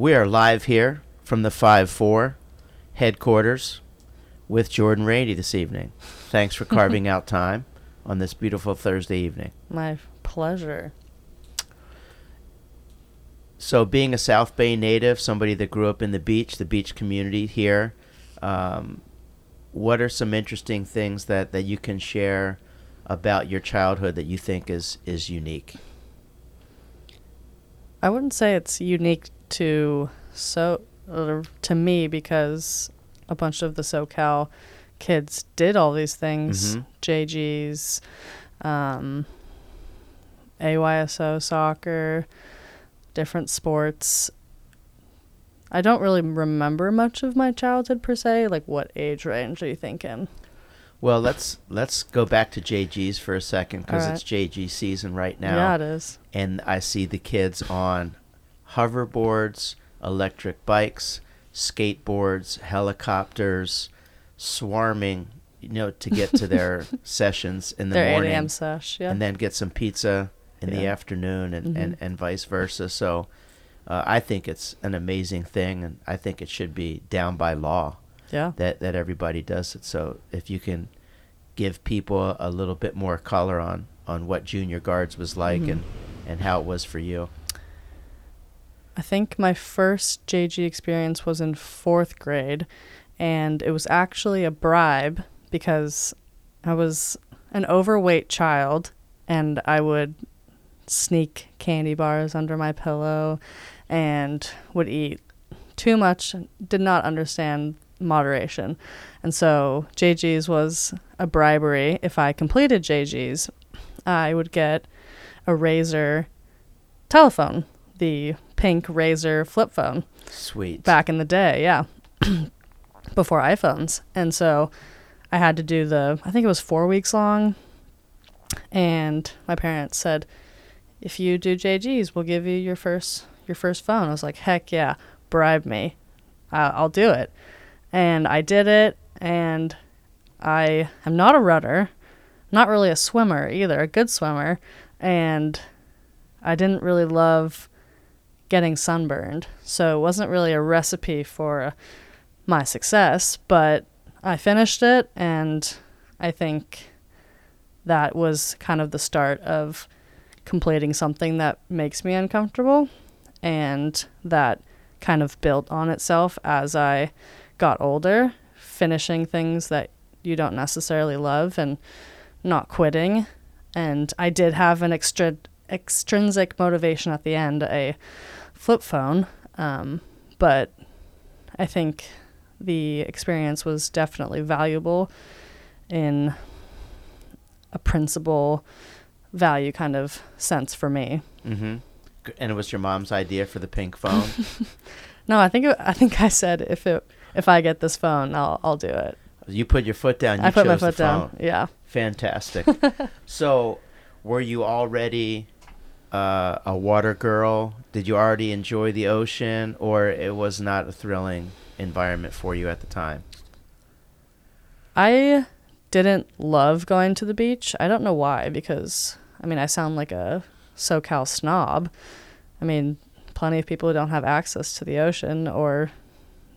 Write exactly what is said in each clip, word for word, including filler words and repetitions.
We are live here from the Five Four headquarters with Jordan Rady this evening. Thanks for carving out time on this beautiful Thursday evening. My pleasure. So being a South Bay native, somebody that grew up in the beach, the beach community here, um, what are some interesting things that, that you can share about your childhood that you think is, is unique? I wouldn't say it's unique to so uh, to me, because a bunch of the SoCal kids did all these things, mm-hmm. J Gs, um, A Y S O soccer, different sports. I don't really remember much of my childhood per se. Like, what age range are you thinking? Well, let's let's go back to J Gs for a second, because right. It's J G season right now. Yeah, it is. And I see the kids on hoverboards, electric bikes, skateboards, helicopters, swarming, you know, to get to their sessions in the their morning. Their eight a.m. sesh, yeah. And then get some pizza in yeah. the afternoon, and, mm-hmm. and, and vice versa. So uh, I think it's an amazing thing, and I think it should be down by law. Yeah, that that everybody does it. So if you can give people a little bit more color on, on what Junior Guards was like, mm-hmm. and, and how it was for you. I think my first J G experience was in fourth grade, and it was actually a bribe because I was an overweight child, and I would sneak candy bars under my pillow and would eat too much, did not understand moderation. And so J G's was a bribery. If I completed J G's, I would get a Razor telephone, the pink Razor flip phone. Sweet. Back in the day, yeah. Before iPhones. And so I had to do the, I think it was four weeks long. And my parents said, if you do J G's, we'll give you your first, your first phone. I was like, heck yeah, bribe me. Uh, I'll do it. And I did it, and I am not a runner, not really a swimmer either, a good swimmer, and I didn't really love getting sunburned, so it wasn't really a recipe for my success, but I finished it, and I think that was kind of the start of completing something that makes me uncomfortable, and that kind of built on itself as I got older, finishing things that you don't necessarily love and not quitting. And I did have an extra extrinsic motivation at the end, a flip phone, um, but I think the experience was definitely valuable in a principle value kind of sense for me. Mm-hmm. And it was your mom's idea for the pink phone? No, I think it, I think I said if it If I get this phone, I'll I'll do it. You put your foot down. You I put chose my foot the phone. down. Yeah. Fantastic. So, were you already uh, a water girl? Did you already enjoy the ocean, or it was not a thrilling environment for you at the time? I didn't love going to the beach. I don't know why, because I mean I sound like a SoCal snob. I mean, plenty of people who don't have access to the ocean or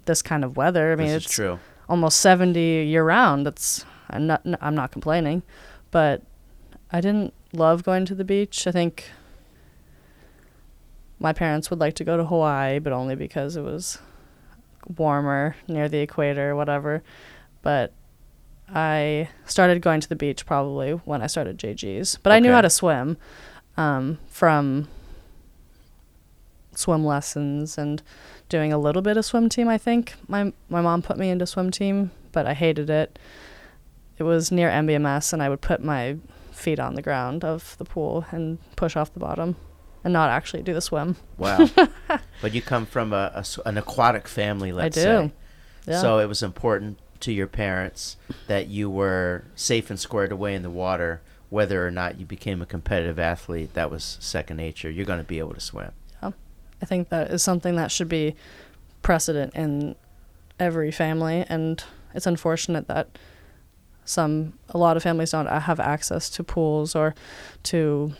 this kind of weather. I mean, it's true. Almost seventy year round. That's I'm not I'm not complaining, but I didn't love going to the beach. I think my parents would like to go to Hawaii, but only because it was warmer near the equator or whatever. But I started going to the beach probably when I started J G's, but okay. I knew how to swim um, from swim lessons and doing a little bit of swim team. I think my my mom put me into swim team, but I hated it. It was near M B M S, and I would put my feet on the ground of the pool and push off the bottom and not actually do the swim. Wow. But you come from a, a an aquatic family, let's I do. say. Yeah. So it was important to your parents that you were safe and squared away in the water. Whether or not you became a competitive athlete, that was second nature. You're going to be able to swim. I think that is something that should be precedent in every family, and it's unfortunate that some, a lot of families don't have access to pools or to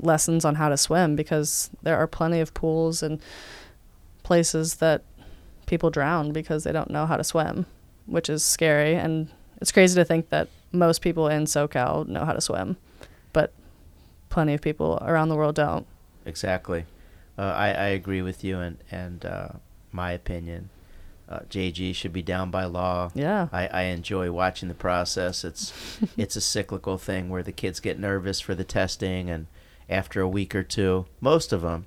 lessons on how to swim, because there are plenty of pools and places that people drown because they don't know how to swim, which is scary. And it's crazy to think that most people in SoCal know how to swim, but plenty of people around the world don't. Exactly. Uh, I, I agree with you, and, and uh, my opinion, uh, J G should be down by law. Yeah. I, I enjoy watching the process. It's it's a cyclical thing where the kids get nervous for the testing, and after a week or two, most of them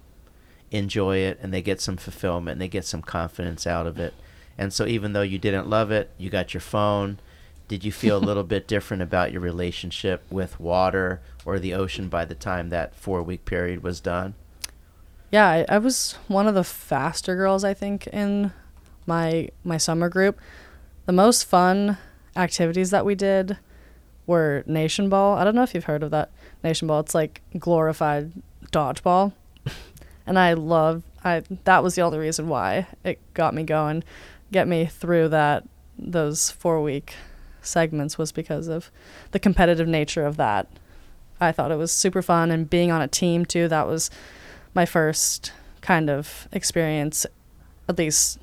enjoy it, and they get some fulfillment, and they get some confidence out of it. And so even though you didn't love it, you got your phone. Did you feel a little bit different about your relationship with water or the ocean by the time that four-week period was done? Yeah, I, I was one of the faster girls, I think, in my my summer group. The most fun activities that we did were Nation Ball. I don't know if you've heard of that. Nation Ball, it's like glorified dodgeball. And I love, I that was the only reason why it got me going, get me through that those four-week segments, was because of the competitive nature of that. I thought it was super fun, and being on a team too, that was my first kind of experience, at least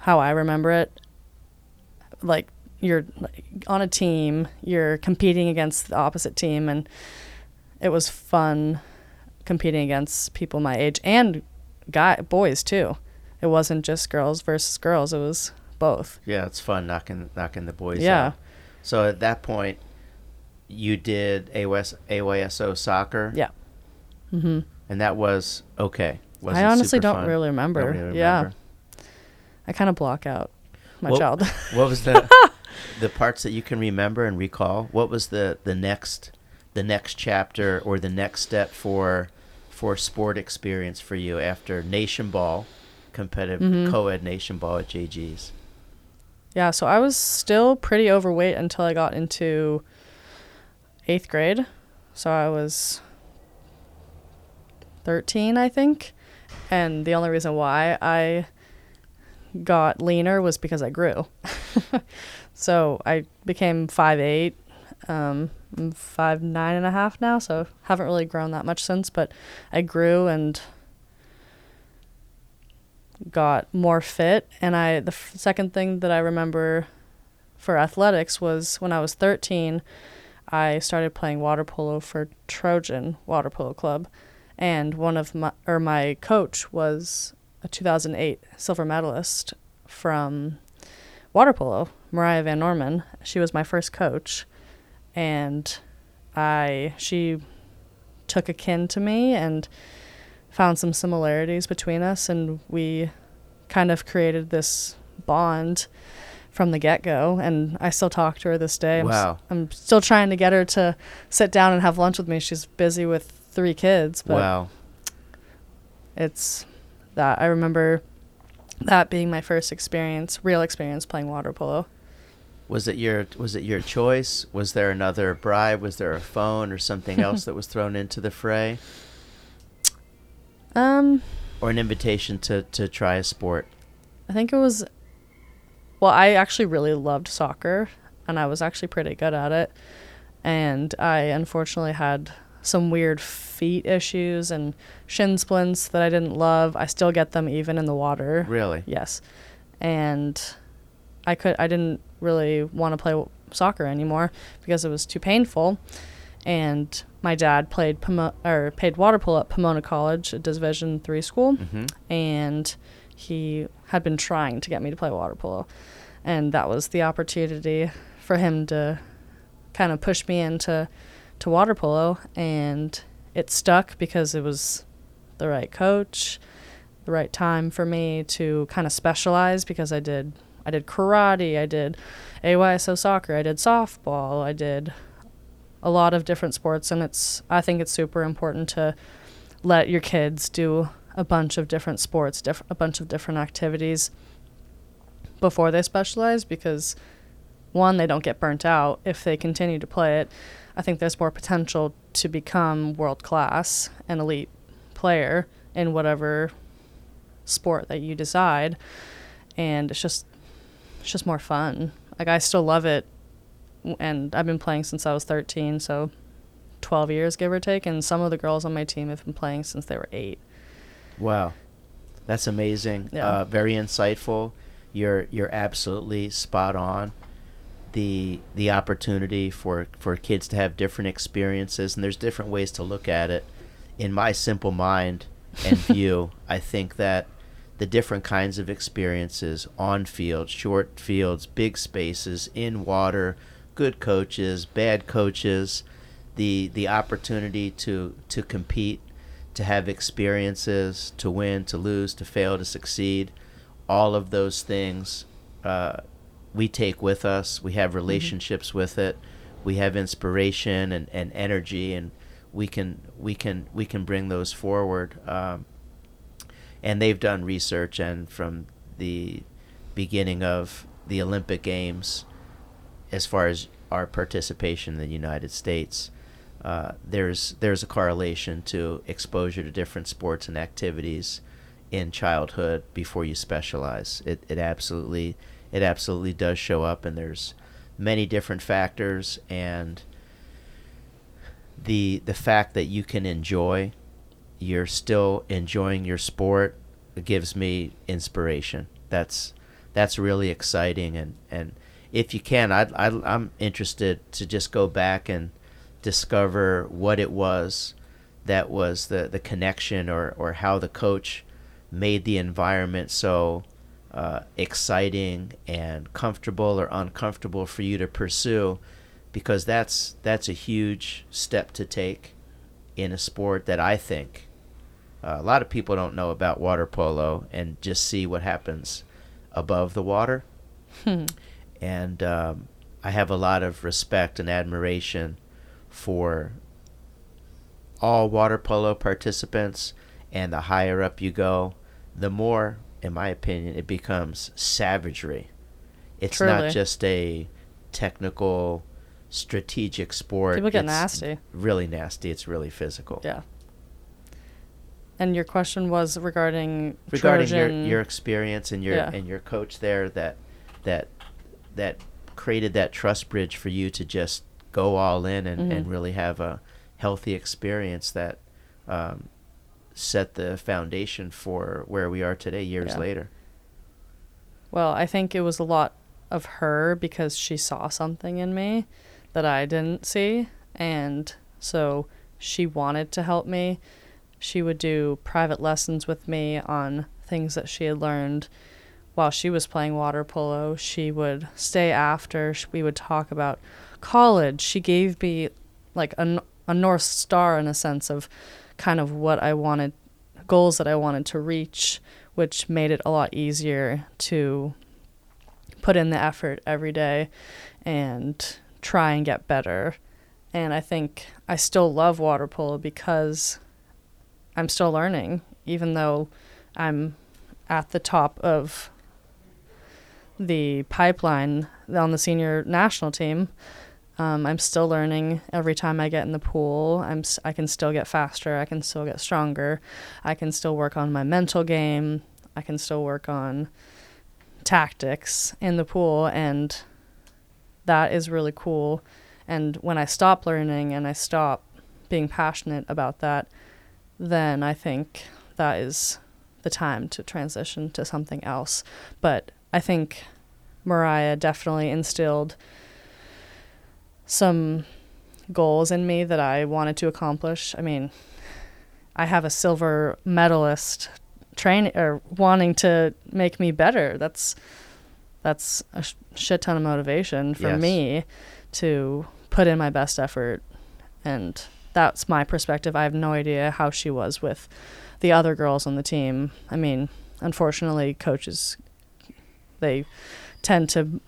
how I remember it. Like, you're like, on a team, you're competing against the opposite team, and it was fun competing against people my age and guy boys too. It wasn't just girls versus girls, it was both. Yeah, it's fun knocking knocking the boys yeah. out. So at that point, you did A Y S O soccer? Yeah. Mm-hmm. And that was okay. Wasn't I honestly don't really, don't really remember. Yeah. I kind of block out my what, childhood. What was the the parts that you can remember and recall? What was the, the next the next chapter or the next step for for sport experience for you after Nation Ball, competitive mm-hmm. co-ed Nation Ball at J G's? Yeah, so I was still pretty overweight until I got into eighth grade. So I was thirteen, I think. And the only reason why I got leaner was because I grew. So I became five eight. Um, I'm five nine and a half now, so haven't really grown that much since. But I grew and got more fit. And I the f- second thing that I remember for athletics was when I was thirteen, I started playing water polo for Trojan Water Polo Club. And one of my, or my coach was a two thousand eight silver medalist from water polo, Mariah Van Norman. She was my first coach, and I, she took a kin to me and found some similarities between us. And we kind of created this bond from the get-go, and I still talk to her this day. Wow. I'm, I'm still trying to get her to sit down and have lunch with me. She's busy with three kids, but wow. It's that I remember that being my first experience, real experience playing water polo. Was it your was it your choice? Was there another bribe? Was there a phone or something else that was thrown into the fray? Um or an invitation to, to try a sport? I think it was well, I actually really loved soccer, and I was actually pretty good at it. And I unfortunately had some weird feet issues and shin splints that I didn't love. I still get them even in the water. Really? Yes. And I could I didn't really want to play soccer anymore because it was too painful. And my dad played Pomo- or played water polo at Pomona College, a Division three school, mm-hmm. and he had been trying to get me to play water polo. And that was the opportunity for him to kind of push me into to water polo, and it stuck because it was the right coach, the right time for me to kind of specialize, because I did I did karate, I did A Y S O soccer, I did softball, I did a lot of different sports. And it's I think it's super important to let your kids do a bunch of different sports, diff- a bunch of different activities before they specialize, because one, they don't get burnt out if they continue to play it. I think there's more potential to become world-class, an elite player in whatever sport that you decide. And it's just it's just more fun. Like, I still love it, and I've been playing since I was thirteen, so twelve years, give or take. And some of the girls on my team have been playing since they were eight. Wow. That's amazing. Yeah. Uh, very insightful. You're you're absolutely spot on. The the opportunity for, for kids to have different experiences, and there's different ways to look at it. In my simple mind and view, I think that the different kinds of experiences on field, short fields, big spaces, in water, good coaches, bad coaches, the the opportunity to, to compete, to have experiences, to win, to lose, to fail, to succeed, all of those things uh, we take with us. We have relationships mm-hmm. with it. We have inspiration and, and energy, and we can we can we can bring those forward. Um, and they've done research, and from the beginning of the Olympic Games, as far as our participation in the United States, uh, there's there's a correlation to exposure to different sports and activities in childhood before you specialize. It it absolutely it absolutely does show up, and there's many different factors, and the the fact that you can enjoy, you're still enjoying your sport, it gives me inspiration. That's that's really exciting, and, and if you can, I'd, I'd, I'm interested to just go back and discover what it was that was the, the connection, or, or how the coach made the environment so uh, exciting and comfortable or uncomfortable for you to pursue, because that's that's a huge step to take in a sport that I think uh, a lot of people don't know about water polo and just see what happens above the water. Hmm. And um, I have a lot of respect and admiration for all water polo participants. And the higher up you go, the more, in my opinion, it becomes savagery. It's Truly. Not just a technical, strategic sport. People get it's nasty. Really nasty. It's really physical. Yeah. And your question was regarding regarding Trojan... your, your experience and your yeah. and your coach there that that. that created that trust bridge for you to just go all in and, mm-hmm. and really have a healthy experience that um, set the foundation for where we are today years yeah. later. Well, I think it was a lot of her, because she saw something in me that I didn't see, and so she wanted to help me. She would do private lessons with me on things that she had learned while she was playing water polo. She would stay after. We would talk about college. She gave me like a, a North Star, in a sense of kind of what I wanted, goals that I wanted to reach, which made it a lot easier to put in the effort every day and try and get better. And I think I still love water polo because I'm still learning, even though I'm at the top of the pipeline on the senior national team. um, I'm still learning. Every time I get in the pool, I'm I can still get faster, I can still get stronger, I can still work on my mental game, I can still work on tactics in the pool, and that is really cool. And when I stop learning and I stop being passionate about that, then I think that is the time to transition to something else. But I think Mariah definitely instilled some goals in me that I wanted to accomplish. I mean, I have a silver medalist training or wanting to make me better. That's that's a sh- shit ton of motivation for yes. me to put in my best effort, and that's my perspective. I have no idea how she was with the other girls on the team. I mean, unfortunately, coaches, they tend to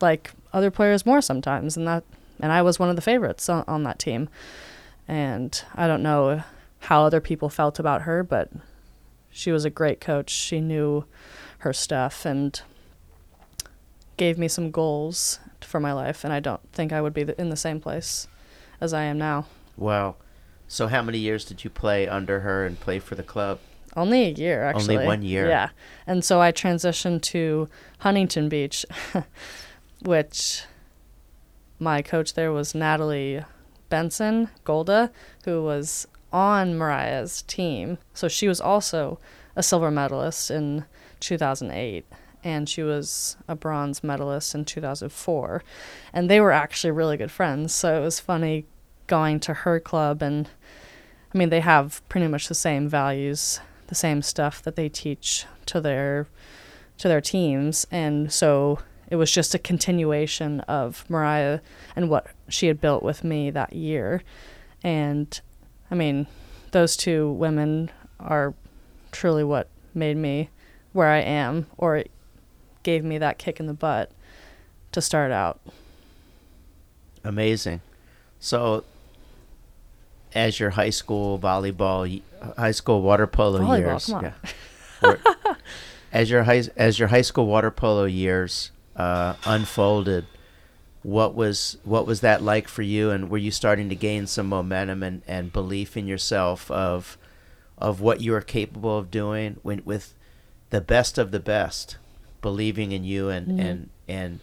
like other players more sometimes, and that and I was one of the favorites on, on that team, and I don't know how other people felt about her, but she was a great coach. She knew her stuff and gave me some goals for my life, and I don't think I would be in the same place as I am now. Wow. So how many years did you play under her and play for the club? Only a year, actually. Only one year. Yeah. And so I transitioned to Huntington Beach, which my coach there was Natalie Benson Golda, who was on Mariah's team. So she was also a silver medalist in two thousand eight, and she was a bronze medalist in two thousand four. And they were actually really good friends, so it was funny going to her club. And I mean, they have pretty much the same values, the same stuff that they teach to their to their teams. And so it was just a continuation of Mariah and what she had built with me that year. And I mean, those two women are truly what made me where I am, or it gave me that kick in the butt to start out. Amazing. So as your high school volleyball, high school water polo volleyball, years, come on. Yeah, or, as your high as your high school water polo years uh, unfolded, what was what was that like for you? And were you starting to gain some momentum and, and belief in yourself of of what you were capable of doing when, with the best of the best believing in you and, mm-hmm. and and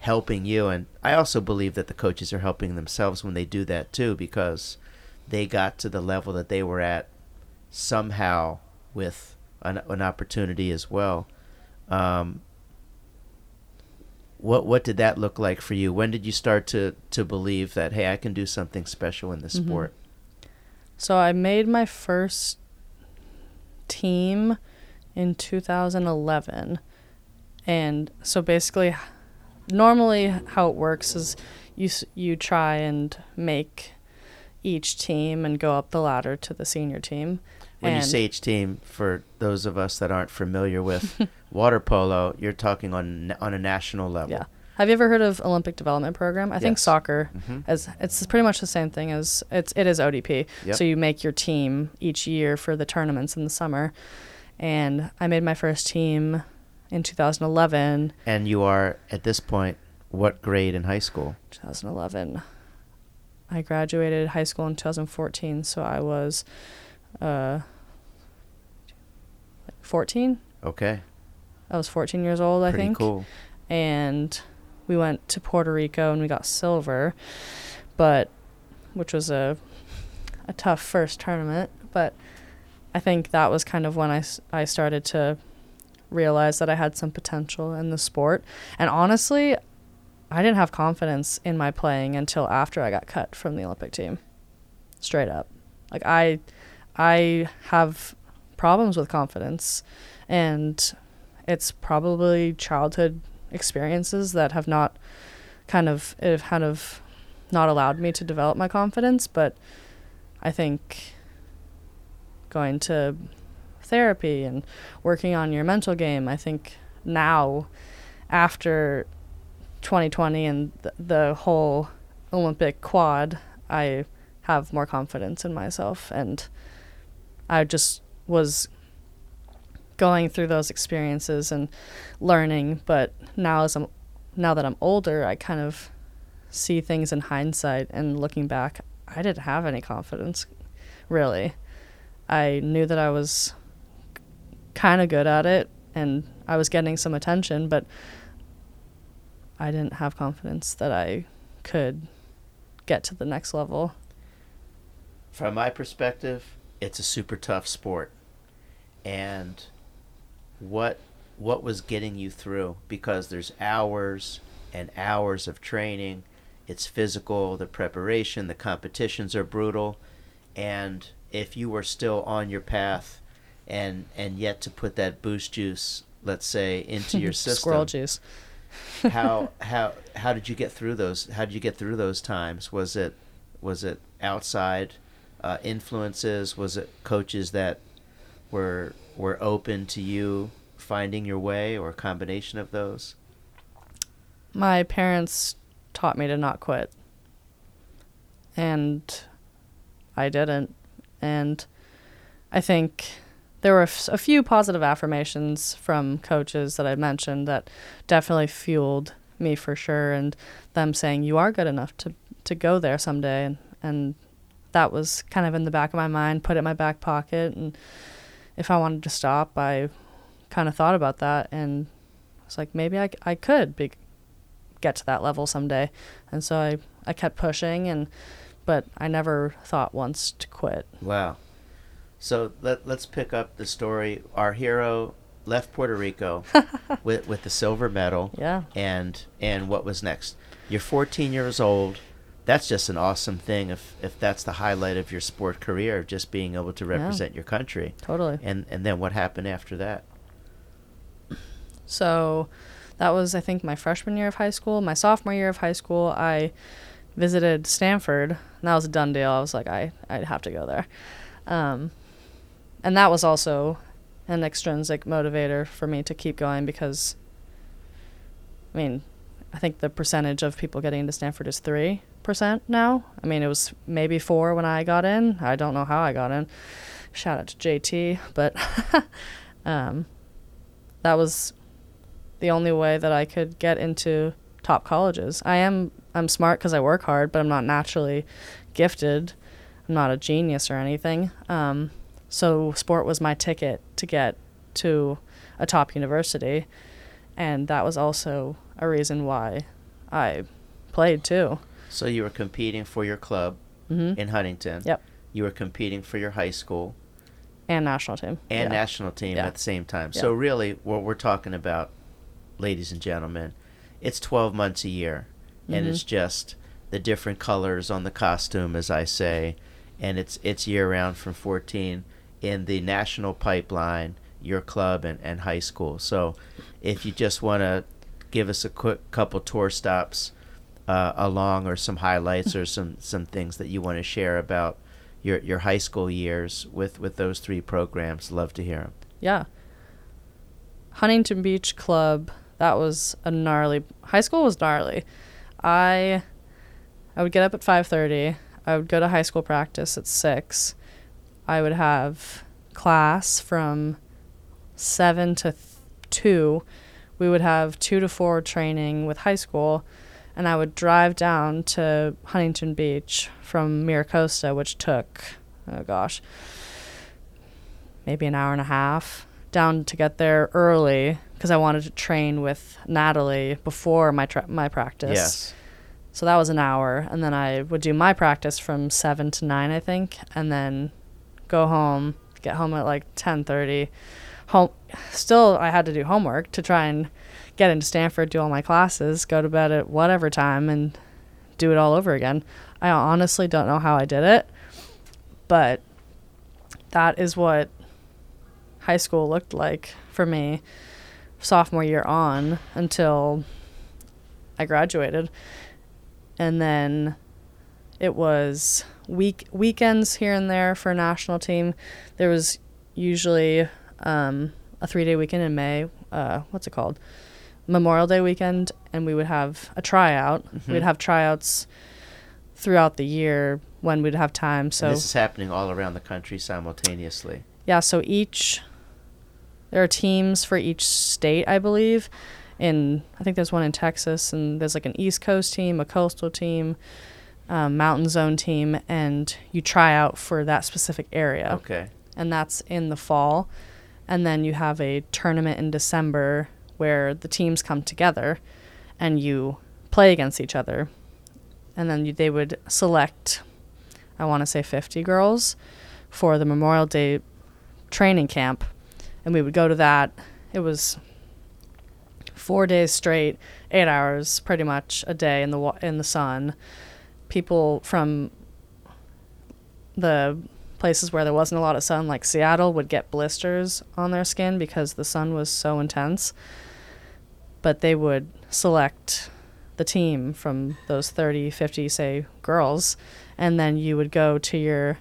helping you? And I also believe that the coaches are helping themselves when they do that too, because they got to the level that they were at somehow with an, an opportunity as well. Um, what what did that look like for you? When did you start to, to believe that, hey, I can do something special in this mm-hmm. sport? So I made my first team in two thousand eleven. And so basically, normally how it works is you you try and make each team and go up the ladder to the senior team. When and you say each team, for those of us that aren't familiar with water polo, you're talking on on a national level. Yeah. Have you ever heard of Olympic Development Program? I yes. think soccer, mm-hmm. as it's pretty much the same thing as it's it is O D P. Yep. So you make your team each year for the tournaments in the summer. And I made my first team in two thousand eleven. And you are, at this point, what grade in high school? twenty eleven. I graduated high school in two thousand fourteen, so I was uh, fourteen. Okay. I was fourteen years old, I Pretty think. Pretty cool. And we went to Puerto Rico and we got silver, but which was a a tough first tournament. But I think that was kind of when I, I started to realize that I had some potential in the sport. And honestly, I didn't have confidence in my playing until after I got cut from the Olympic team, straight up. Like I, I have problems with confidence, and it's probably childhood experiences that have not kind of, it have kind of not allowed me to develop my confidence. But I think going to therapy and working on your mental game, I think now after twenty twenty and th- the whole Olympic quad, I have more confidence in myself. And I just was going through those experiences and learning, but now as I'm now that I'm older, I kind of see things in hindsight, and looking back, I didn't have any confidence really. I knew that I was kind of good at it and I was getting some attention, but I didn't have confidence that I could get to the next level. From my perspective, it's a super tough sport. And what what was getting you through? Because there's hours and hours of training. It's physical, the preparation, the competitions are brutal. And if you were still on your path and and yet to put that boost juice, let's say, into your system. Squirrel juice. how how how did you get through those? How did you get through those times? Was it was it outside uh, influences? Was it coaches that were were open to you finding your way, or a combination of those? My parents taught me to not quit, and I didn't. And I think there were a few positive affirmations from coaches that I mentioned that definitely fueled me for sure, and them saying, you are good enough to, to go there someday. And, and that was kind of in the back of my mind, put it in my back pocket. And if I wanted to stop, I kind of thought about that, and I was like, maybe I, I could be, get to that level someday. And so I, I kept pushing, and but I never thought once to quit. Wow. So let, let's pick up the story. Our hero left Puerto Rico with with the silver medal. Yeah. And and what was next? You're fourteen years old. That's just an awesome thing if, if that's the highlight of your sport career, just being able to represent yeah, your country. Totally. And and then what happened after that? So that was, I think, my freshman year of high school. My sophomore year of high school, I visited Stanford, and that was a done deal. I was like, I, I'd have to go there. Um, and that was also an extrinsic motivator for me to keep going because, I mean, I think the percentage of people getting into Stanford is three percent now. I mean, it was maybe four when I got in. I don't know how I got in. Shout out to J T. But um, that was the only way that I could get into top colleges. I am I'm smart because I work hard, but I'm not naturally gifted. I'm not a genius or anything. Um, so sport was my ticket to get to a top university. And that was also a reason why I played, too. So you were competing for your club mm-hmm. in Huntington. Yep. You were competing for your high school. And national team. And yeah. national team yeah. at the same time. Yeah. So really, what we're talking about, ladies and gentlemen, it's twelve months a year. Mm-hmm. And it's just the different colors on the costume, as I say, and it's it's year-round from fourteen in the national pipeline, your club, and, and high school. So if you just want to give us a quick couple tour stops uh, along or some highlights or some, some things that you want to share about your your high school years with, with those three programs, love to hear them. Yeah. Huntington Beach Club, that was a gnarly – high school was gnarly. I I would get up at five thirty. I would go to high school practice at six. I would have class from seven to th- two. We would have two to four training with high school, and I would drive down to Huntington Beach from MiraCosta, which took, oh gosh, maybe an hour and a half, down to get there early because I wanted to train with Natalie before my tra- my practice. Yes. So that was an hour, and then I would do my practice from seven to nine, I think, and then go home, get home at like ten thirty. Home, still, I had to do homework to try and get into Stanford, do all my classes, go to bed at whatever time, and do it all over again. I honestly don't know how I did it, but that is what high school looked like for me. Sophomore year on until I graduated, and then it was week weekends here and there for a national team. There was usually um, a three-day weekend in May. Uh, what's it called? Memorial Day weekend, and we would have a tryout. Mm-hmm. We'd have tryouts throughout the year when we'd have time. So and this is happening all around the country simultaneously. Yeah. So each. There are teams for each state, I believe. In I think there's one in Texas, and there's like an East Coast team, a coastal team, um, mountain zone team, and you try out for that specific area. Okay. And that's in the fall. And then you have a tournament in December where the teams come together and you play against each other. And then you, they would select, I want to say fifty girls for the Memorial Day training camp. And we would go to that. It was four days straight, eight hours pretty much a day in the wa- in the sun. People from the places where there wasn't a lot of sun, like Seattle, would get blisters on their skin because the sun was so intense. But they would select the team from those thirty, fifty, say, girls. And then you would go to your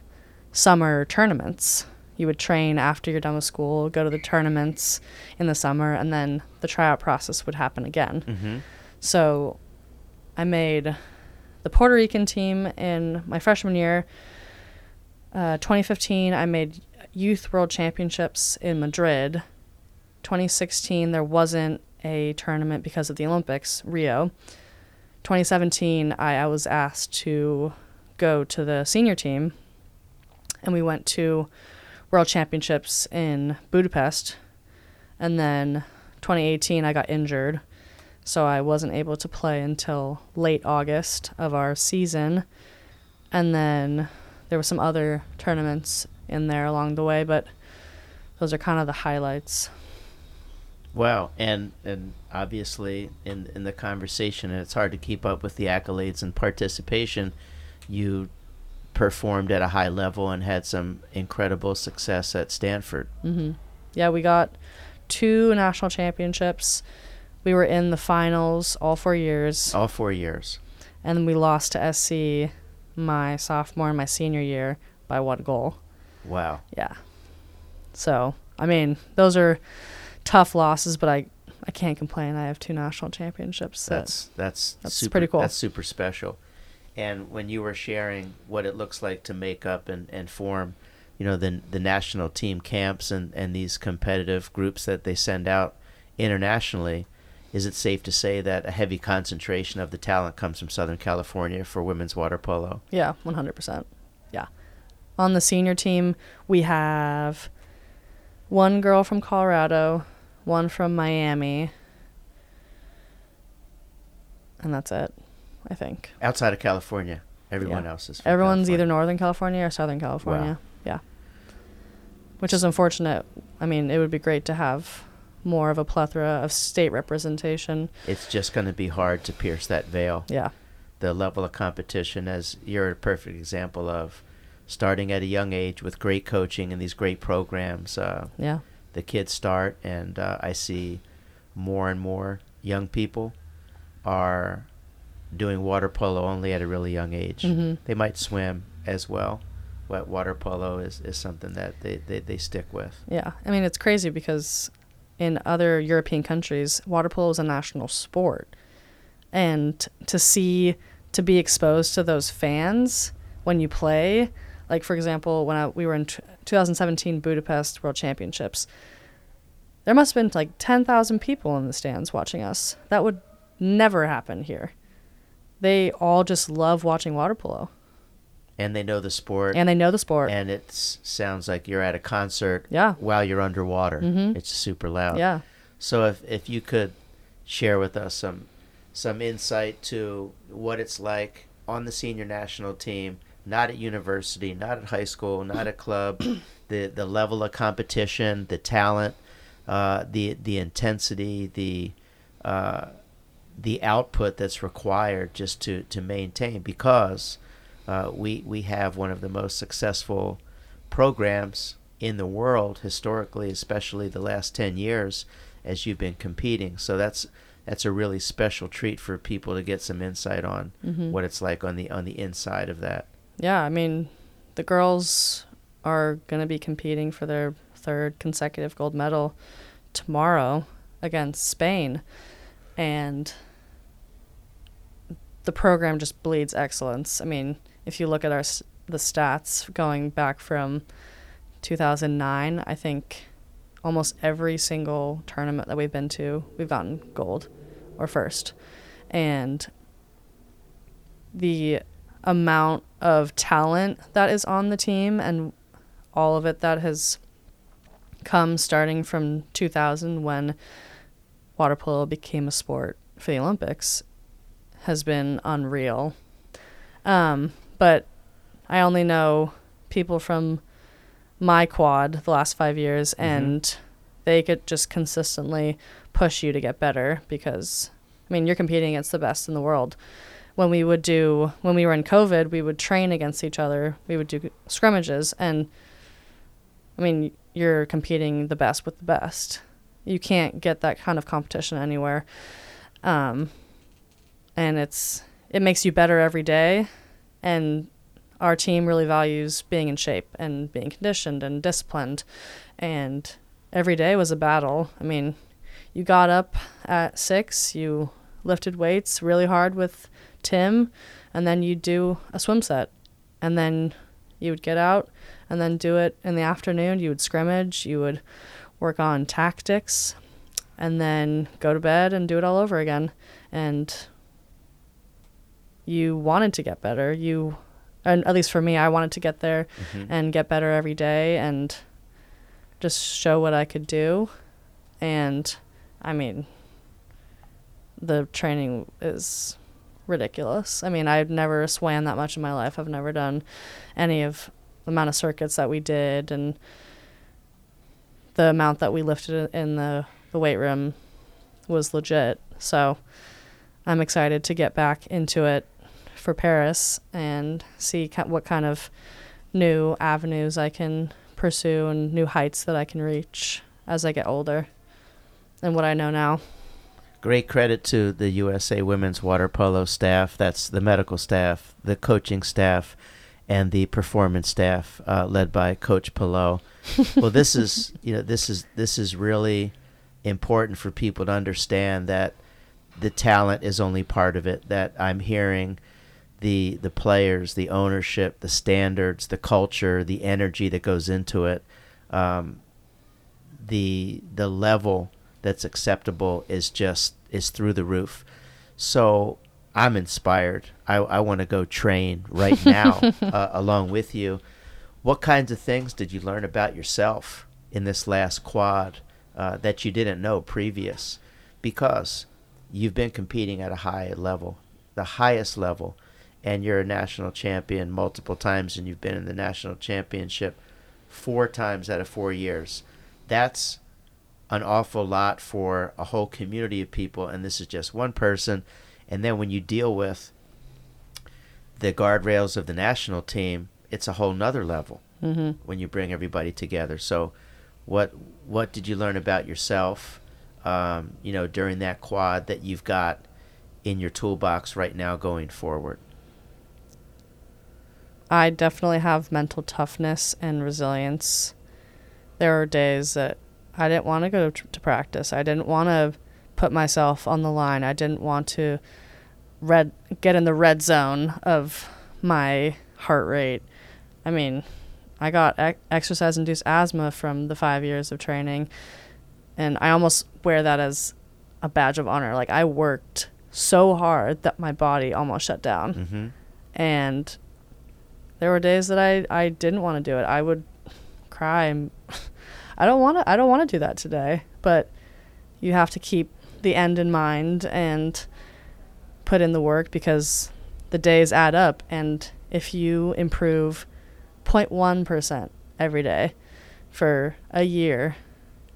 summer tournaments. You would train after you're done with school, go to the tournaments in the summer, and then the tryout process would happen again. Mm-hmm. So I made the Puerto Rican team in my freshman year. Uh, twenty fifteen, I made Youth World Championships in Madrid. twenty sixteen, there wasn't a tournament because of the Olympics, Rio. twenty seventeen, I, I was asked to go to the senior team, and we went to World Championships in Budapest, and then twenty eighteen I got injured, so I wasn't able to play until late August of our season, And then there were some other tournaments in there along the way, but those are kind of the highlights. Wow. And and obviously in in the conversation, and it's hard to keep up with the accolades and participation, you performed at a high level and had some incredible success at Stanford. Mm-hmm. Yeah, we got two national championships. We were in the finals all four years. All four years. And then we lost to S C my sophomore and my senior year by one goal. Wow. Yeah. So, I mean, those are tough losses, but I, I can't complain. I have two national championships. So that's that's, that's super, pretty cool. That's super special. And when you were sharing what it looks like to make up and, and form, you know, the the national team camps and, and these competitive groups that they send out internationally, is it safe to say that a heavy concentration of the talent comes from Southern California for women's water polo? Yeah, one hundred percent. Yeah. On the senior team, we have one girl from Colorado, one from Miami, and that's it, I think. Outside of California, everyone yeah. else is from Everyone's California. Either Northern California or Southern California. Wow. Yeah. Which is unfortunate. I mean, it would be great to have more of a plethora of state representation. It's just going to be hard to pierce that veil. Yeah. The level of competition, as you're a perfect example of, starting at a young age with great coaching and these great programs. Uh, yeah. The kids start, and uh, I see more and more young people are doing water polo only at a really young age. Mm-hmm. They might swim as well. But water polo is, is something that they, they, they stick with. Yeah. I mean, it's crazy because in other European countries, water polo is a national sport. And to see, to be exposed to those fans when you play, like, for example, when I, we were in t- twenty seventeen Budapest World Championships, there must have been like ten thousand people in the stands watching us. That would never happen here. They all just love watching water polo. And they know the sport. And they know the sport. And it sounds like you're at a concert yeah. while you're underwater. Mm-hmm. It's super loud. Yeah. So if, if you could share with us some some insight to what it's like on the senior national team, not at university, not at high school, not at club, the the level of competition, the talent, uh, the the intensity, the uh, the output that's required just to, to maintain, because uh, we we have one of the most successful programs in the world historically, especially the last ten years as you've been competing. So that's that's a really special treat for people to get some insight on mm-hmm. what it's like on the on the inside of that. Yeah, I mean, the girls are going to be competing for their third consecutive gold medal tomorrow against Spain. And the program just bleeds excellence. I mean, if you look at our the stats going back from two thousand nine, I think almost every single tournament that we've been to, we've gotten gold or first. And the amount of talent that is on the team and all of it that has come starting from two thousand when water polo became a sport for the Olympics has been unreal. Um, but I only know people from my quad the last five years, mm-hmm. and they could just consistently push you to get better because, I mean, you're competing against the best in the world. When we would do, when we were in COVID, we would train against each other. We would do scrimmages, and, I mean, you're competing the best with the best. You can't get that kind of competition anywhere. Um, and it's it makes you better every day. And our team really values being in shape and being conditioned and disciplined. And every day was a battle. I mean, you got up at six, you lifted weights really hard with Tim, and then you'd do a swim set. And then you would get out and then do it in the afternoon. You would scrimmage, you would work on tactics, and then go to bed and do it all over again. And you wanted to get better. You, and at least for me, I wanted to get there mm-hmm. and get better every day and just show what I could do. And, I mean, the training is ridiculous. I mean, I've never swam that much in my life. I've never done any of the amount of circuits that we did and the amount that we lifted in the, the weight room was legit. So I'm excited to get back into it for Paris and see ca- what kind of new avenues I can pursue and new heights that I can reach as I get older and what I know now. Great credit to the U S A Women's Water Polo staff. That's the medical staff, the coaching staff, and the performance staff uh, led by Coach Pillow. Well, this is you know this is this is really important for people to understand that the talent is only part of it. That I'm hearing the the players, the ownership, the standards, the culture, the energy that goes into it, um, the the level that's acceptable is just is through the roof. So I'm inspired. I, I want to go train right now uh, along with you. What kinds of things did you learn about yourself in this last quad uh, that you didn't know previous? Because you've been competing at a high level, the highest level, and you're a national champion multiple times, and you've been in the national championship four times out of four years. That's an awful lot for a whole community of people, and this is just one person. And then when you deal with the guardrails of the national team, it's a whole nother level mm-hmm. when you bring everybody together. So what what did you learn about yourself um, you know, during that quad that you've got in your toolbox right now going forward? I definitely have mental toughness and resilience. There are days that I didn't want to go to practice. I didn't want to put myself on the line. I didn't want to red get in the red zone of my heart rate. I mean, I got ex- exercise-induced asthma from the five years of training, and I almost wear that as a badge of honor. Like, I worked so hard that my body almost shut down. Mm-hmm. And there were days that I, I didn't want to do it. I would cry and... I don't want to I don't want to do that today, but you have to keep the end in mind and put in the work because the days add up. And if you improve zero point one percent every day for a year,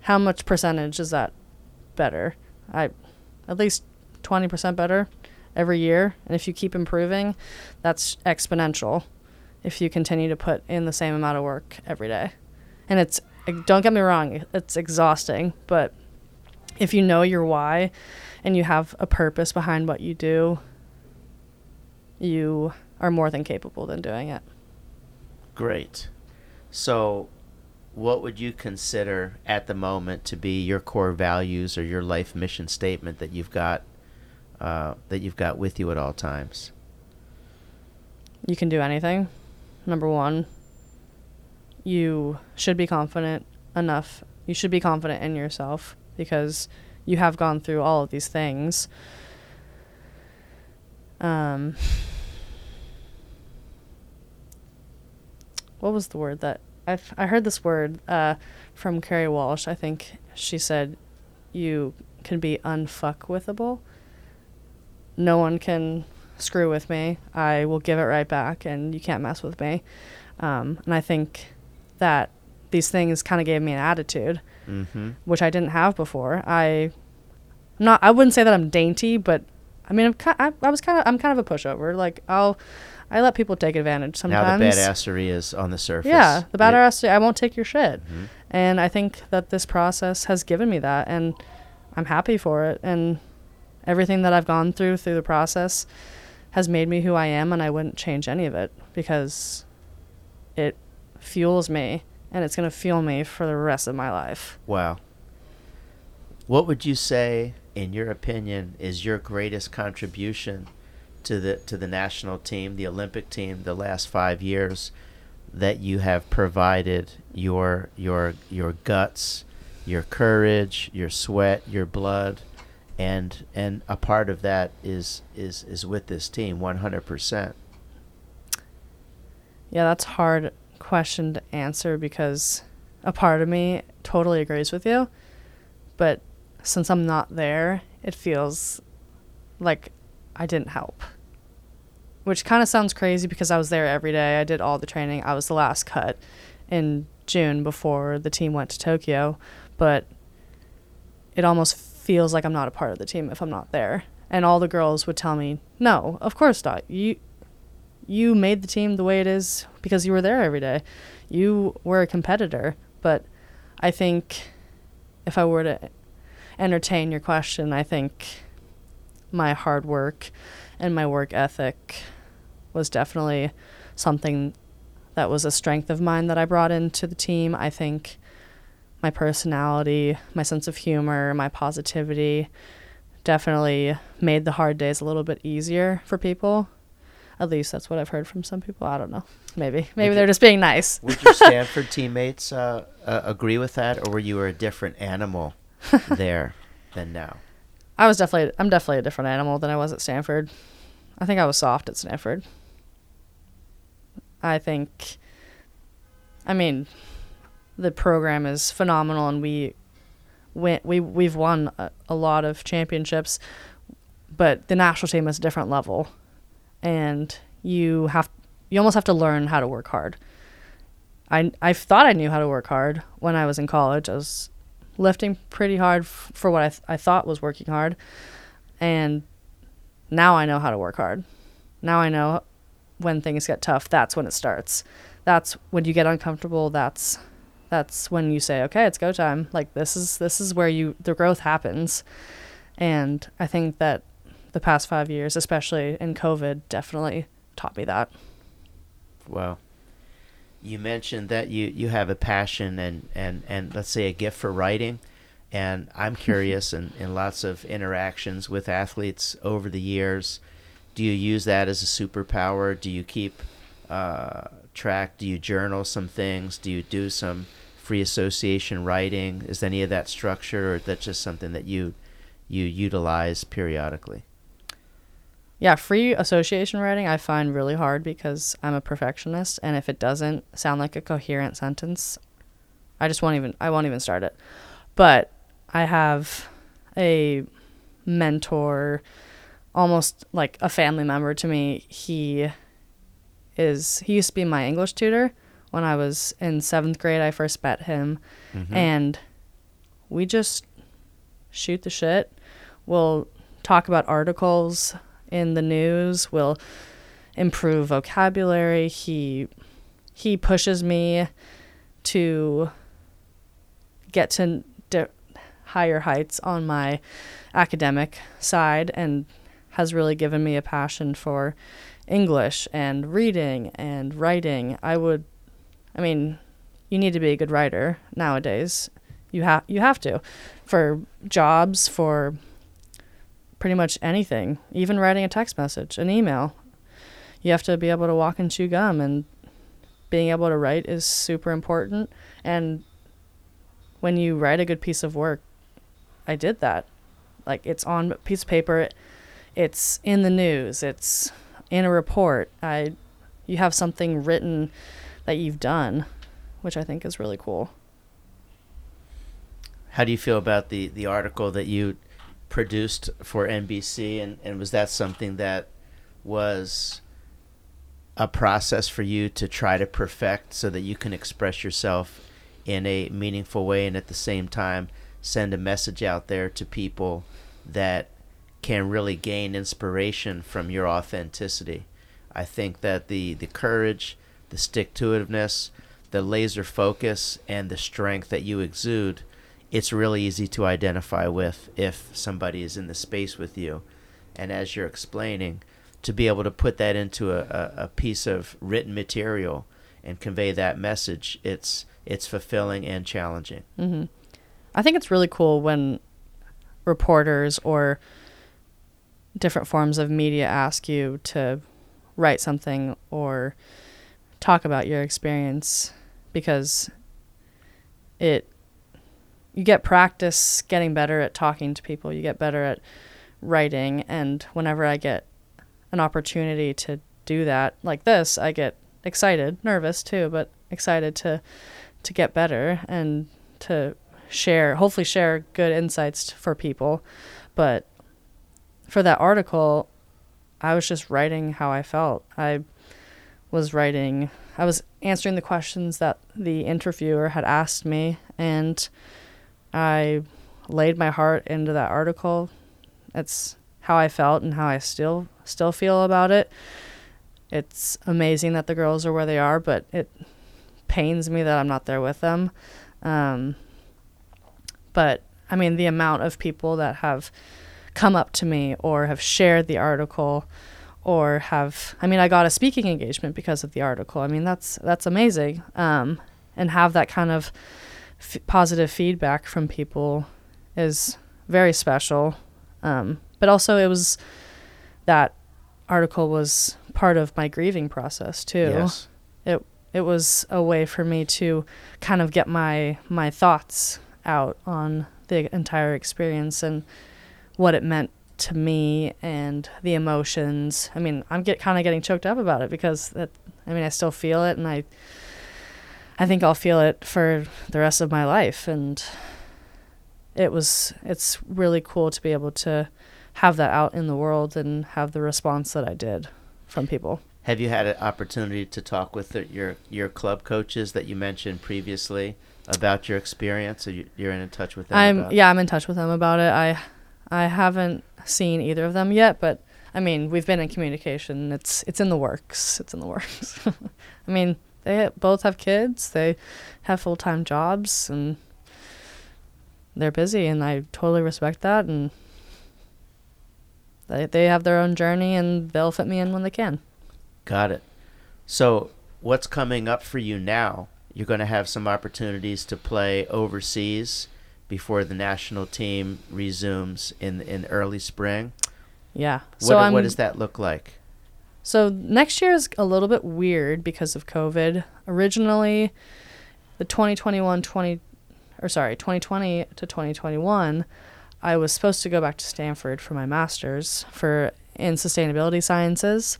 how much percentage is that better? I at least twenty percent better every year. And if you keep improving, that's exponential if you continue to put in the same amount of work every day. And it's don't get me wrong, it's exhausting, but if you know your why and you have a purpose behind what you do, you are more than capable than doing it. Great. So what would you consider at the moment to be your core values or your life mission statement that you've got uh, that you've got with you at all times? You can do anything, number one. You should be confident enough. You should be confident in yourself because you have gone through all of these things. Um, what was the word that I I heard this word uh, from Carrie Walsh. I think she said you can be unfuckwithable. No one can screw with me. I will give it right back and you can't mess with me. Um, and I think that these things kind of gave me an attitude, mm-hmm. which I didn't have before. I, not I wouldn't say that I'm dainty, but I mean I'm kind, I, I was kind of I'm kind of a pushover. Like I'll, I let people take advantage sometimes. Now the badassery is on the surface. Yeah, the badassery. Yeah. I won't take your shit, mm-hmm. and I think that this process has given me that, and I'm happy for it. And everything that I've gone through through the process has made me who I am, and I wouldn't change any of it because it fuels me, and it's going to fuel me for the rest of my life. Wow. What would you say, in your opinion, is your greatest contribution to the to the national team, the Olympic team, the last five years that you have provided your your your guts, your courage, your sweat, your blood, and and a part of that is is is with this team one hundred percent? Yeah, that's hard question to answer because a part of me totally agrees with you, but since I'm not there, it feels like I didn't help. which kind of sounds crazy because I was there every day. I did all the training. I was the last cut in June before the team went to Tokyo, but it almost feels like I'm not a part of the team if I'm not there. And all the girls would tell me, no, of course not. You you made the team the way it is because you were there every day. You were a competitor. But I think if I were to entertain your question, I think my hard work and my work ethic was definitely something that was a strength of mine that I brought into the team. I think my personality, my sense of humor, my positivity definitely made the hard days a little bit easier for people. At least that's what I've heard from some people. I don't know. Maybe. Maybe would they're you, just being nice. Would your Stanford teammates uh, uh, agree with that, or were you a different animal there than now? I was definitely, I'm definitely a different animal than I was at Stanford. I think I was soft at Stanford. I think, I mean, the program is phenomenal, and we went, we, we've won a, a lot of championships, but the national team is a different level, and you have, you almost have to learn how to work hard. I, I thought I knew how to work hard when I was in college. I was lifting pretty hard f- for what I, th- I thought was working hard, and now I know how to work hard. Now I know when things get tough, that's when it starts. That's when you get uncomfortable. That's that's when you say, okay, it's go time. Like this is this is where you the growth happens. And I think that the past five years, especially in COVID, definitely taught me that. Wow. You mentioned that you, you have a passion and, and, and let's say a gift for writing. And I'm curious, in, in lots of interactions with athletes over the years, do you use that as a superpower? Do you keep uh, track? Do you journal some things? Do you do some free association writing? Is any of that structured, or is that just something that you you utilize periodically? Yeah, free association writing I find really hard because I'm a perfectionist, and if it doesn't sound like a coherent sentence, I just won't even I won't even start it. But I have a mentor, almost like a family member to me. He is he used to be my English tutor when I was in seventh grade. I first met him, mm-hmm. and we just shoot the shit. We'll talk about articles in the news, will improve vocabulary. He he pushes me to get to di- higher heights on my academic side, and has really given me a passion for English and reading and writing. I would, I mean, you need to be a good writer nowadays. You have you have to, for jobs, for pretty much anything, even writing a text message, an email. You have to be able to walk and chew gum, and being able to write is super important. And when you write a good piece of work, I did that. Like, it's on a piece of paper, it, it's in the news, it's in a report. I, you have something written that you've done, which I think is really cool. How do you feel about the, the article that you produced for N B C, and, and was that something that was a process for you to try to perfect so that you can express yourself in a meaningful way, and at the same time send a message out there to people that can really gain inspiration from your authenticity? I think that the, the courage, the stick-to-itiveness, the laser focus, and the strength that you exude, it's really easy to identify with if somebody is in the space with you. And as you're explaining, to be able to put that into a, a, a piece of written material and convey that message, it's it's fulfilling and challenging. Mm-hmm. I think it's really cool when reporters or different forms of media ask you to write something or talk about your experience, because it you get practice getting better at talking to people. You get better at writing. And whenever I get an opportunity to do that like this, I get excited, nervous too, but excited to to get better and to share, hopefully share good insights for people. But for that article, I was just writing how I felt. I was writing, I was answering the questions that the interviewer had asked me, and I laid my heart into that article. That's how I felt and how I still still feel about it. It's amazing that the girls are where they are, but it pains me that I'm not there with them. Um, but, I mean, the amount of people that have come up to me or have shared the article or have, I mean, I got a speaking engagement because of the article. I mean, that's that's amazing. Um, and have that kind of f- positive feedback from people is very special. Um, but also it was, that article was part of my grieving process too. Yes. It it was a way for me to kind of get my, my thoughts out on the entire experience and what it meant to me and the emotions. I mean, I'm get kind of getting choked up about it because that, I mean, I still feel it, and I I think I'll feel it for the rest of my life. And it was it's really cool to be able to have that out in the world and have the response that I did from people. Have you had an opportunity to talk with the, your your club coaches that you mentioned previously about your experience? Are you, you're in touch with them? I'm about yeah, I'm in touch with them about it. I I haven't seen either of them yet, but I mean, we've been in communication. It's it's in the works. It's in the works. I mean, they both have kids. They have full-time jobs, and they're busy, and I totally respect that. And they they have their own journey, and they'll fit me in when they can. Got it. So what's coming up for you now? You're going to have some opportunities to play overseas before the national team resumes in in early spring. Yeah. So what, what does that look like? So next year is a little bit weird because of COVID. Originally, the twenty twenty-one twenty or sorry, twenty twenty to twenty twenty-one, I was supposed to go back to Stanford for my master's for in sustainability sciences,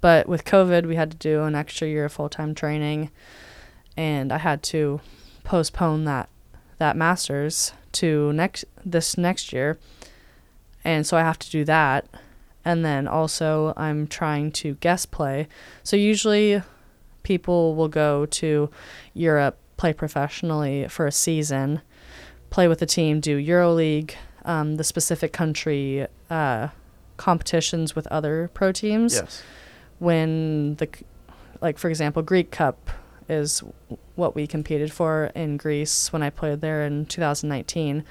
but with COVID, we had to do an extra year of full-time training, and I had to postpone that that master's to next this next year, and so I have to do that. And then also I'm trying to guest play. So usually people will go to Europe, play professionally for a season, play with the team, do Euro League, um, the specific country uh, competitions with other pro teams. Yes. When the, like for example, Greek Cup is what we competed for in Greece when I played there in two thousand nineteen,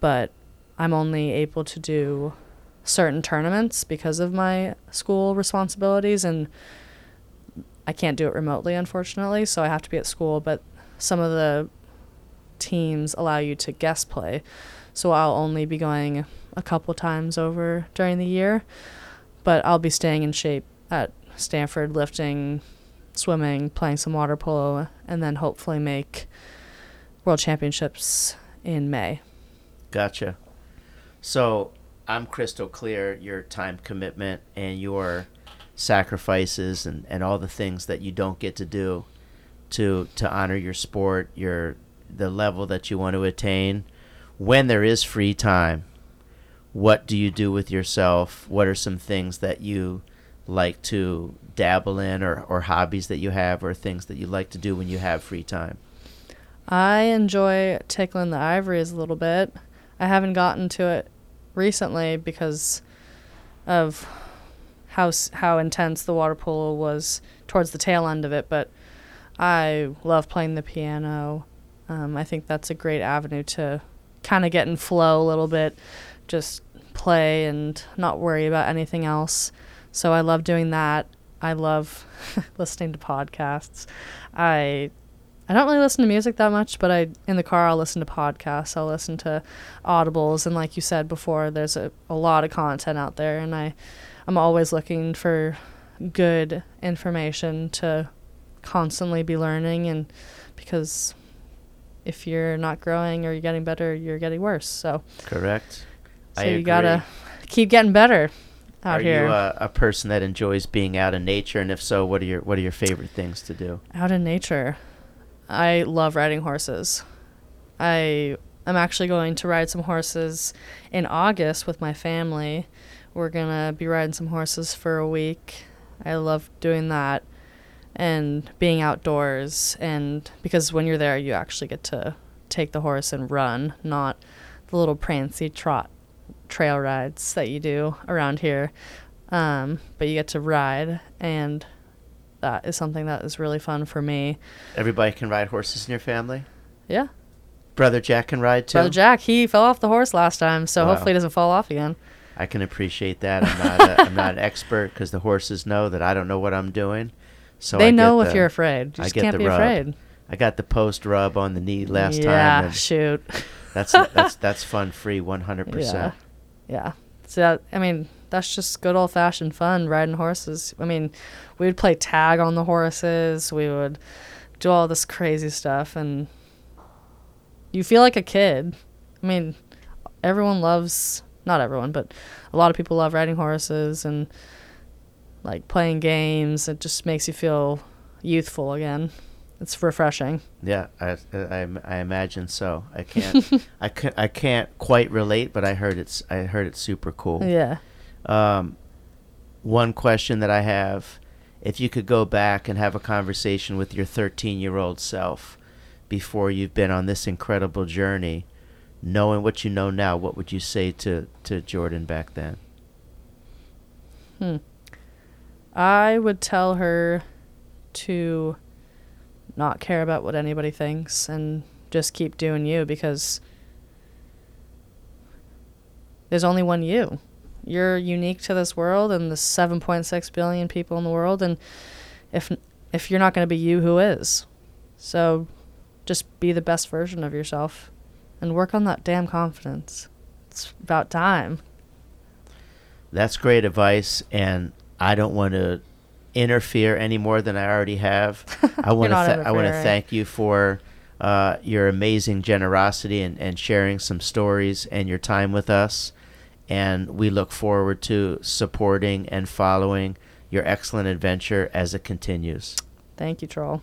but I'm only able to do certain tournaments because of my school responsibilities, and I can't do it remotely, unfortunately, so I have to be at school. But some of the teams allow you to guest play, so I'll only be going a couple times over during the year, but I'll be staying in shape at Stanford, lifting, swimming, playing some water polo, and then hopefully make World Championships in May. Gotcha. So I'm crystal clear, your time commitment and your sacrifices and, and all the things that you don't get to do to to honor your sport, your the level that you want to attain. When there is free time, what do you do with yourself? What are some things that you like to dabble in, or, or hobbies that you have, or things that you like to do when you have free time? I enjoy tickling the ivories a little bit. I haven't gotten to it recently because of how how intense the water polo was towards the tail end of it, but I love playing the piano. Um, I think that's a great avenue to kind of get in flow a little bit, just play and not worry about anything else. So I love doing that. I love listening to podcasts. I I don't really listen to music that much, but I in the car I'll listen to podcasts. I'll listen to audibles, and like you said before, there's a, a lot of content out there, and I, I'm always looking for good information to constantly be learning, and because if you're not growing or you're getting better, you're getting worse. So correct. So I you agree. Gotta keep getting better out Are here. You a, a person that enjoys being out in nature, and if so, what are your what are your favorite things to do? Out in nature, I love riding horses. I am actually going to ride some horses in August with my family. We're going to be riding some horses for a week. I love doing that and being outdoors. And because when you're there, you actually get to take the horse and run, not the little prancy trot trail rides that you do around here. Um, but you get to ride, and that is something that is really fun for me. Everybody can ride horses in your family? Yeah. Brother Jack can ride too? Brother Jack, he fell off the horse last time, so wow. Hopefully he doesn't fall off again. I can appreciate that. I'm not a, I'm not an expert because the horses know that I don't know what I'm doing. So they I know get the, if you're afraid. You just I get can't the be rub. Afraid. I got the post rub on the knee last yeah, time. Yeah, shoot. That's that's that's fun free, one hundred percent. Yeah. yeah. So that, I mean, that's just good old fashioned fun riding horses. I mean, we would play tag on the horses. We would do all this crazy stuff, and you feel like a kid. I mean, everyone loves. Not everyone, but a lot of people love riding horses and, like, playing games. It just makes you feel youthful again. It's refreshing. Yeah, I, I, I imagine so. I can't, I can't, I can't quite relate, but I heard it's, I heard it's super cool. Yeah. Um, one question that I have, if you could go back and have a conversation with your thirteen-year-old self before you've been on this incredible journey, knowing what you know now, what would you say to, to Jordan back then? Hmm. I would tell her to not care about what anybody thinks and just keep doing you, because there's only one you. You're unique to this world and the seven point six billion people in the world, and if if you're not going to be you, who is? So just be the best version of yourself. And work on that damn confidence. It's about time. That's great advice, and I don't want to interfere any more than I already have. I want to th- I want to thank you for uh, your amazing generosity and, and sharing some stories and your time with us. And we look forward to supporting and following your excellent adventure as it continues. Thank you, Troll.